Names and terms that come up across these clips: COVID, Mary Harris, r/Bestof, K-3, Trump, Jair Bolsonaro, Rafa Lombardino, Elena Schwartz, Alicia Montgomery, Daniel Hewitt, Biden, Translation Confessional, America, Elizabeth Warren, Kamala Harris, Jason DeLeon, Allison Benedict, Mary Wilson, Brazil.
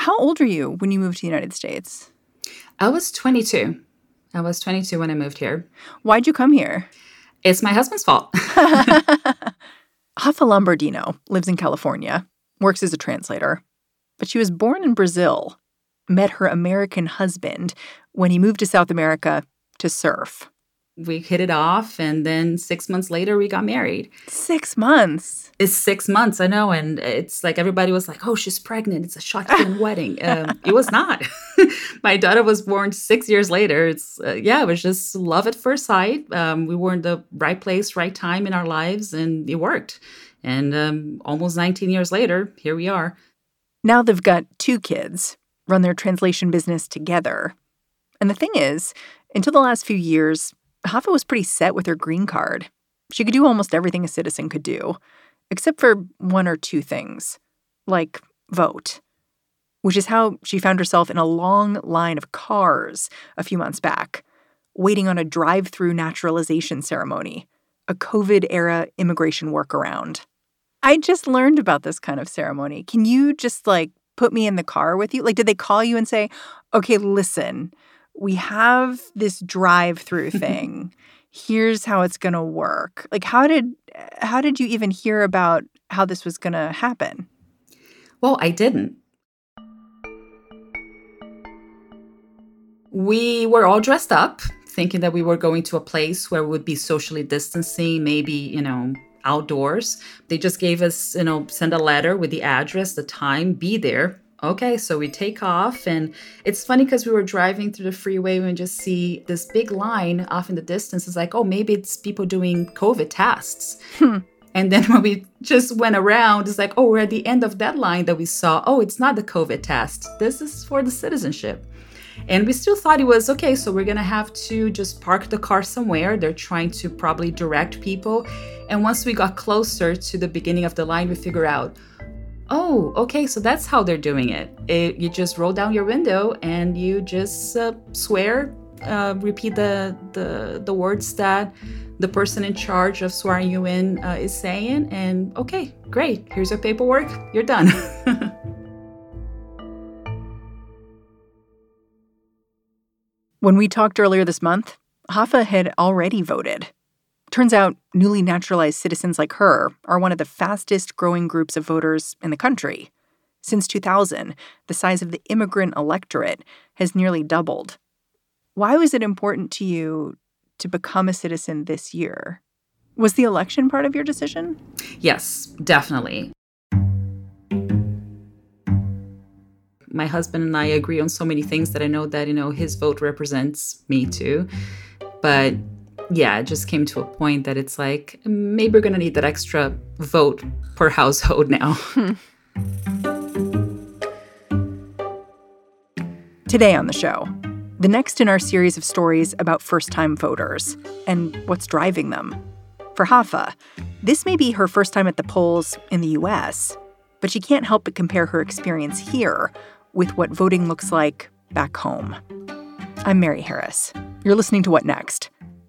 How old were you when you moved to the United States? I was 22. I was 22 when I moved here. Why'd you come here? It's my husband's fault. Rafa Lombardino lives in California, works as a translator. But she was born in Brazil, met her American husband when he moved to South America to surf. We hit it off, and then 6 months later, we got married. 6 months? It's 6 months, I know. And it's like everybody was like, oh, she's pregnant. It's a shotgun wedding. It was not. My daughter was born 6 years later. It's it was just love at first sight. We were in the right place, right time in our lives, and it worked. And almost 19 years later, here we are. Now they've got two kids, run their translation business together. And the thing is, until the last few years, Rafa was pretty set with her green card. She could do almost everything a citizen could do, except for one or two things, like vote, which is how she found herself in a long line of cars a few months back, waiting on a drive-through naturalization ceremony, a COVID-era immigration workaround. I just learned about this kind of ceremony. Can you just, put me in the car with you? Did they call you and say, okay, listen, we have this drive-through thing. Here's how it's going to work. How did you even hear about how this was going to happen? Well, I didn't. We were all dressed up, thinking that we were going to a place where we would be socially distancing, maybe, outdoors. They just gave us, send a letter with the address, the time, be there. Okay, so we take off, and it's funny because we were driving through the freeway and we just see this big line off in the distance. It's like, oh, maybe it's people doing COVID tests. And then when we just went around, it's like, oh, we're at the end of that line that we saw. Oh, it's not the COVID test. This is for the citizenship. And we still thought it was, okay, so we're going to have to just park the car somewhere. They're trying to probably direct people. And once we got closer to the beginning of the line, we figure out, oh, okay, so that's how they're doing it. You just roll down your window and you just swear, repeat the words that the person in charge of swearing you in is saying. And okay, great, here's your paperwork, you're done. When we talked earlier this month, Rafa had already voted. Turns out newly naturalized citizens like her are one of the fastest-growing groups of voters in the country. Since 2000, the size of the immigrant electorate has nearly doubled. Why was it important to you to become a citizen this year? Was the election part of your decision? Yes, definitely. My husband and I agree on so many things that I know that, his vote represents me too. But yeah, it just came to a point that it's like, maybe we're going to need that extra vote per household now. Today on the show, the next in our series of stories about first-time voters and what's driving them. For Rafa, this may be her first time at the polls in the U.S., but she can't help but compare her experience here with what voting looks like back home. I'm Mary Harris. You're listening to What Next?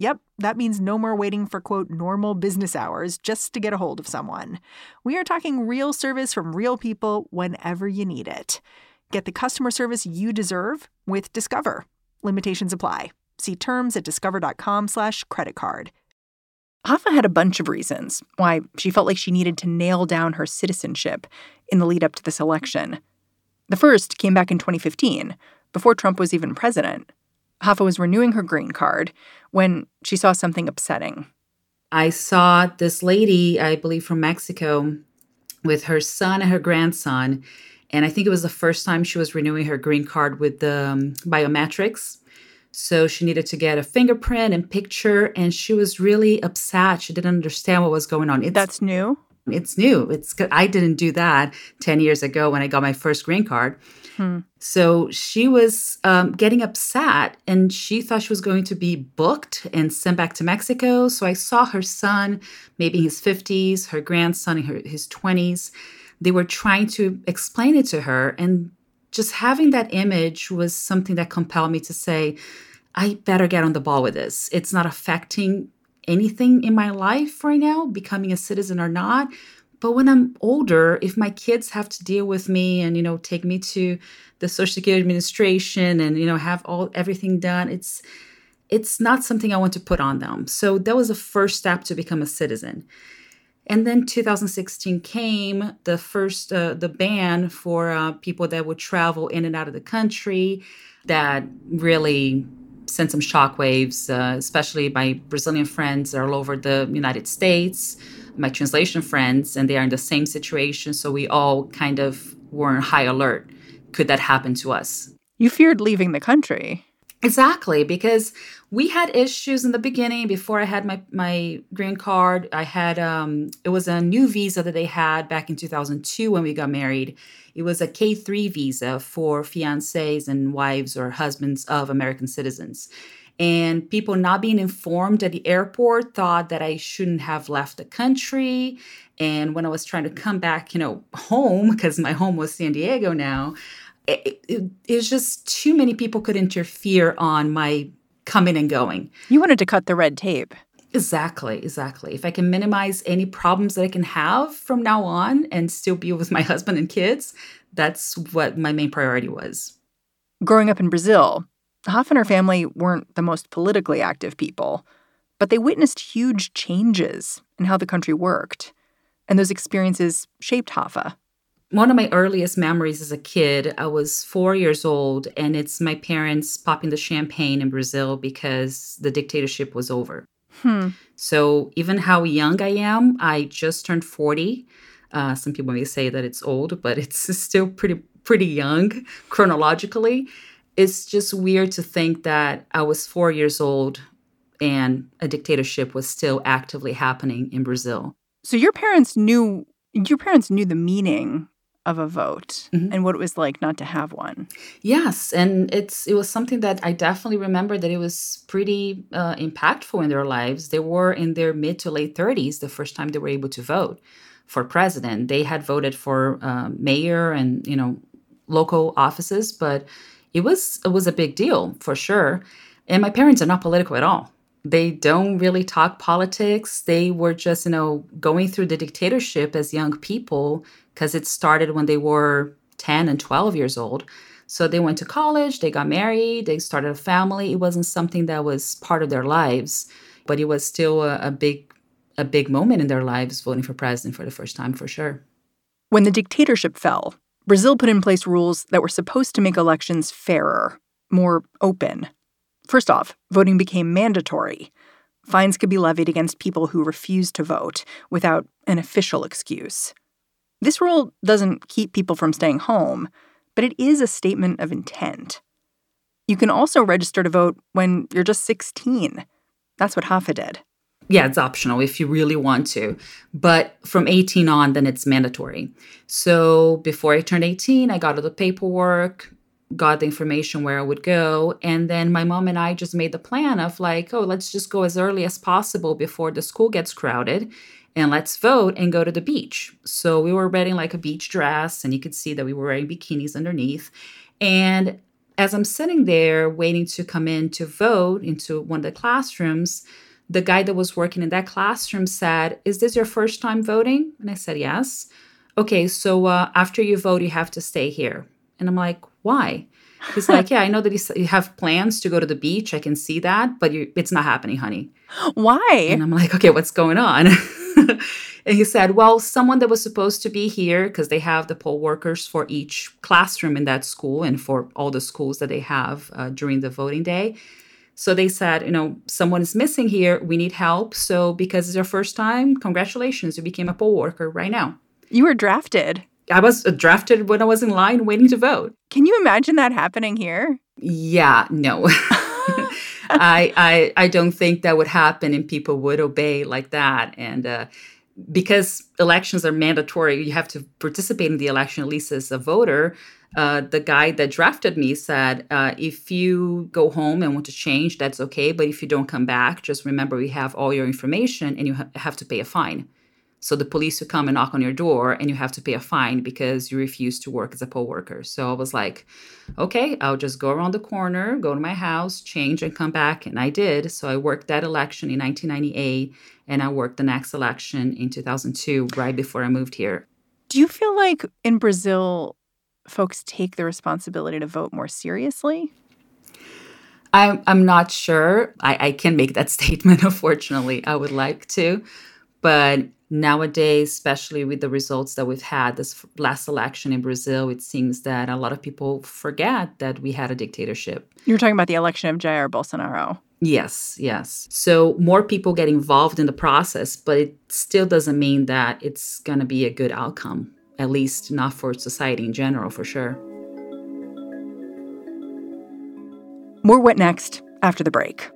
Yep, that means no more waiting for, quote, normal business hours just to get a hold of someone. We are talking real service from real people whenever you need it. Get the customer service you deserve with Discover. Limitations apply. See terms at discover.com/creditcard. Rafa had a bunch of reasons why she felt like she needed to nail down her citizenship in the lead up to this election. The first came back in 2015, before Trump was even president. Rafa was renewing her green card when she saw something upsetting. I saw this lady, I believe from Mexico, with her son and her grandson. And I think it was the first time she was renewing her green card with the biometrics. So she needed to get a fingerprint and picture. And she was really upset. She didn't understand what was going on. That's new? It's new. I didn't do that 10 years ago when I got my first green card. So she was getting upset, and she thought she was going to be booked and sent back to Mexico. So I saw her son, maybe in his 50s, her grandson in his 20s. They were trying to explain it to her. And just having that image was something that compelled me to say, I better get on the ball with this. It's not affecting anything in my life right now, becoming a citizen or not. But when I'm older, if my kids have to deal with me and, take me to the Social Security Administration and, have everything done, it's not something I want to put on them. So that was the first step to become a citizen. And then 2016 came, the ban for people that would travel in and out of the country. That really sent some shockwaves, especially my Brazilian friends are all over the United States, my translation friends, and they are in the same situation. So we all kind of were on high alert. Could that happen to us? You feared leaving the country. Exactly, because we had issues in the beginning. Before I had my green card, I had it was a new visa that they had back in 2002 when we got married. It was a K-3 visa for fiancés and wives or husbands of American citizens. And people not being informed at the airport thought that I shouldn't have left the country. And when I was trying to come back, home, because my home was San Diego now, it was just too many people could interfere on my coming and going. You wanted to cut the red tape. Exactly. If I can minimize any problems that I can have from now on and still be with my husband and kids, that's what my main priority was. Growing up in Brazil, Hoff and her family weren't the most politically active people, but they witnessed huge changes in how the country worked. And those experiences shaped Rafa. One of my earliest memories as a kid, I was 4 years old, and it's my parents popping the champagne in Brazil because the dictatorship was over. So even how young I am, I just turned 40. Some people may say that it's old, but it's still pretty young chronologically. It's just weird to think that I was 4 years old and a dictatorship was still actively happening in Brazil. So your parents knew the meaning of a vote and what it was like not to have one. Yes, and it was something that I definitely remember that it was pretty impactful in their lives. They were in their mid to late 30s the first time they were able to vote for president. They had voted for mayor and, local offices, but it was a big deal for sure. And my parents are not political at all. They don't really talk politics. They were just, going through the dictatorship as young people because it started when they were 10 and 12 years old. So they went to college, they got married, they started a family. It wasn't something that was part of their lives, but it was still a big moment in their lives, voting for president for the first time, for sure. When the dictatorship fell, Brazil put in place rules that were supposed to make elections fairer, more open. First off, voting became mandatory. Fines could be levied against people who refused to vote without an official excuse. This rule doesn't keep people from staying home, but it is a statement of intent. You can also register to vote when you're just 16. That's what Rafa did. Yeah, it's optional if you really want to. But from 18 on, then it's mandatory. So before I turned 18, I got all the paperwork, got the information where I would go. And then my mom and I just made the plan of let's just go as early as possible before the school gets crowded and let's vote and go to the beach. So we were wearing a beach dress, and you could see that we were wearing bikinis underneath. And as I'm sitting there waiting to come in to vote into one of the classrooms, the guy that was working in that classroom said, "Is this your first time voting?" And I said, "Yes." "Okay, so after you vote, you have to stay here." And I'm like, "Why?" He's like, "Yeah, I know that you have plans to go to the beach. I can see that, but it's not happening, honey." "Why?" And I'm like, "Okay, what's going on?" And he said, "Well, someone that was supposed to be here," because they have the poll workers for each classroom in that school and for all the schools that they have during the voting day. So they said, "Someone is missing here. We need help. So because it's your first time, congratulations. You became a poll worker right now." You were drafted. I was drafted when I was in line waiting to vote. Can you imagine that happening here? Yeah, no. I don't think that would happen and people would obey like that. And because elections are mandatory, you have to participate in the election, at least as a voter. The guy that drafted me said, if you go home and want to change, that's okay. But if you don't come back, just remember we have all your information and you have to pay a fine. So the police will come and knock on your door and you have to pay a fine because you refuse to work as a poll worker. So I was like, okay, I'll just go around the corner, go to my house, change and come back. And I did. So I worked that election in 1998 and I worked the next election in 2002, right before I moved here. Do you feel like in Brazil, folks take the responsibility to vote more seriously? I'm not sure. I can't make that statement, unfortunately. I would like to. But nowadays, especially with the results that we've had this last election in Brazil, it seems that a lot of people forget that we had a dictatorship. You're talking about the election of Jair Bolsonaro. Yes, yes. So more people get involved in the process, but it still doesn't mean that it's going to be a good outcome, at least not for society in general, for sure. More What Next after the break.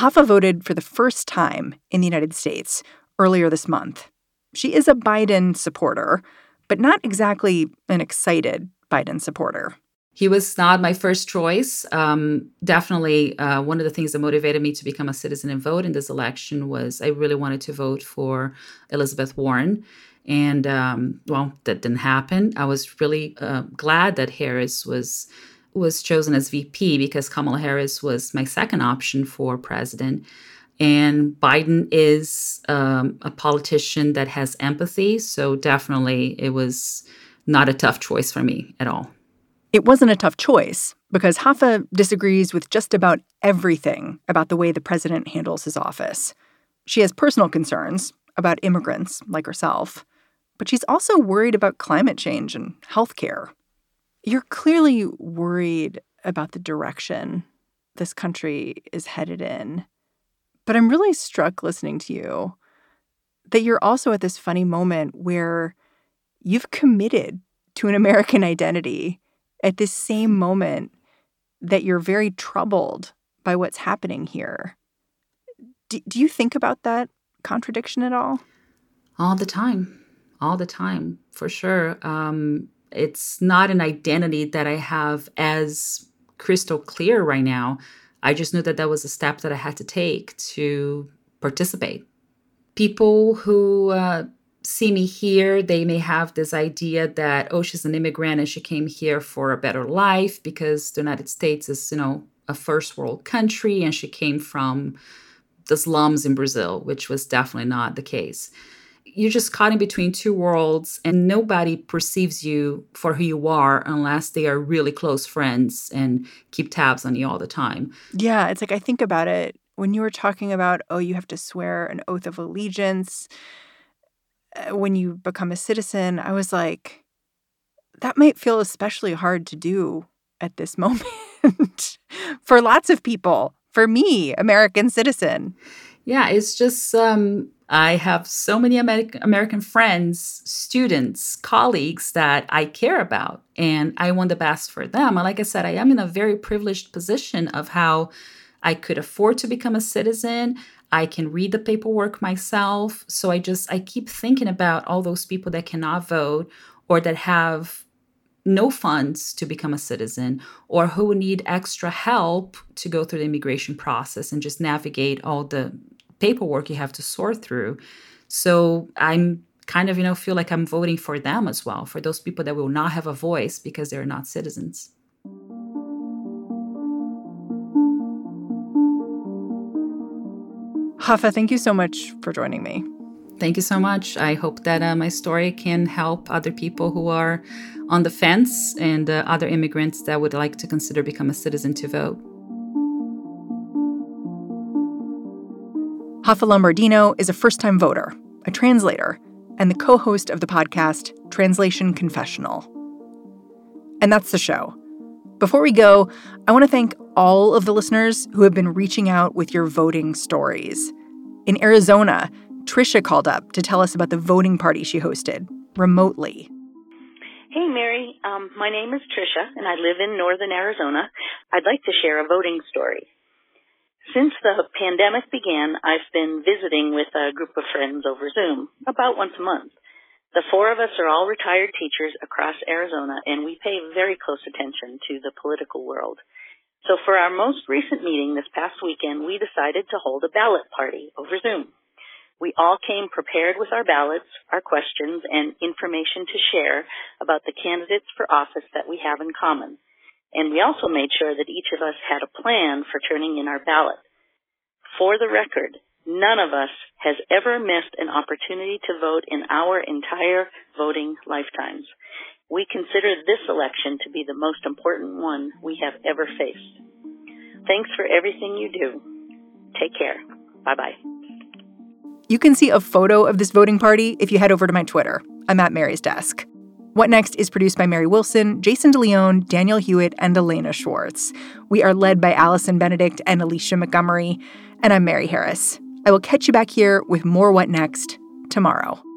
Rafa voted for the first time in the United States earlier this month. She is a Biden supporter, but not exactly an excited Biden supporter. He was not my first choice. Definitely, one of the things that motivated me to become a citizen and vote in this election was I really wanted to vote for Elizabeth Warren. And, well, that didn't happen. I was really glad that Harris was chosen as VP because Kamala Harris was my second option for president. And Biden is a politician that has empathy. So definitely it was not a tough choice for me at all. It wasn't a tough choice because Rafa disagrees with just about everything about the way the president handles his office. She has personal concerns about immigrants like herself, but she's also worried about climate change and health care. You're clearly worried about the direction this country is headed in. But I'm really struck listening to you that you're also at this funny moment where you've committed to an American identity at this same moment that you're very troubled by what's happening here. Do you think about that contradiction at all? All the time, for sure. It's not an identity that I have as crystal clear right now. I just knew that that was a step that I had to take to participate. People who see me here, they may have this idea that, oh, she's an immigrant and she came here for a better life because the United States is, a first world country and she came from the slums in Brazil, which was definitely not the case. You're just caught in between two worlds and nobody perceives you for who you are unless they are really close friends and keep tabs on you all the time. Yeah, it's like I think about it when you were talking about, oh, you have to swear an oath of allegiance when you become a citizen. I was like, that might feel especially hard to do at this moment for lots of people. For me, American citizen. Yeah, it's just I have so many American friends, students, colleagues that I care about, and I want the best for them. And like I said, I am in a very privileged position of how I could afford to become a citizen. I can read the paperwork myself. So I keep thinking about all those people that cannot vote or that have no funds to become a citizen or who need extra help to go through the immigration process and just navigate all the paperwork you have to sort through. So I'm kind of, feel like I'm voting for them as well, for those people that will not have a voice because they're not citizens. Rafa, thank you so much for joining me. Thank you so much. I hope that my story can help other people who are on the fence and other immigrants that would like to consider become a citizen to vote. Rafa Lombardino is a first-time voter, a translator, and the co-host of the podcast Translation Confessional. And that's the show. Before we go, I want to thank all of the listeners who have been reaching out with your voting stories. In Arizona, Trisha called up to tell us about the voting party she hosted remotely. Hey, Mary. My name is Trisha, and I live in northern Arizona. I'd like to share a voting story. Since the pandemic began, I've been visiting with a group of friends over Zoom about once a month. The four of us are all retired teachers across Arizona, and we pay very close attention to the political world. So for our most recent meeting this past weekend, we decided to hold a ballot party over Zoom. We all came prepared with our ballots, our questions, and information to share about the candidates for office that we have in common. And we also made sure that each of us had a plan for turning in our ballot. For the record, none of us has ever missed an opportunity to vote in our entire voting lifetimes. We consider this election to be the most important one we have ever faced. Thanks for everything you do. Take care. Bye-bye. You can see a photo of this voting party if you head over to my Twitter. I'm at Mary's Desk. What Next is produced by Mary Wilson, Jason DeLeon, Daniel Hewitt, and Elena Schwartz. We are led by Allison Benedict and Alicia Montgomery. And I'm Mary Harris. I will catch you back here with more What Next tomorrow.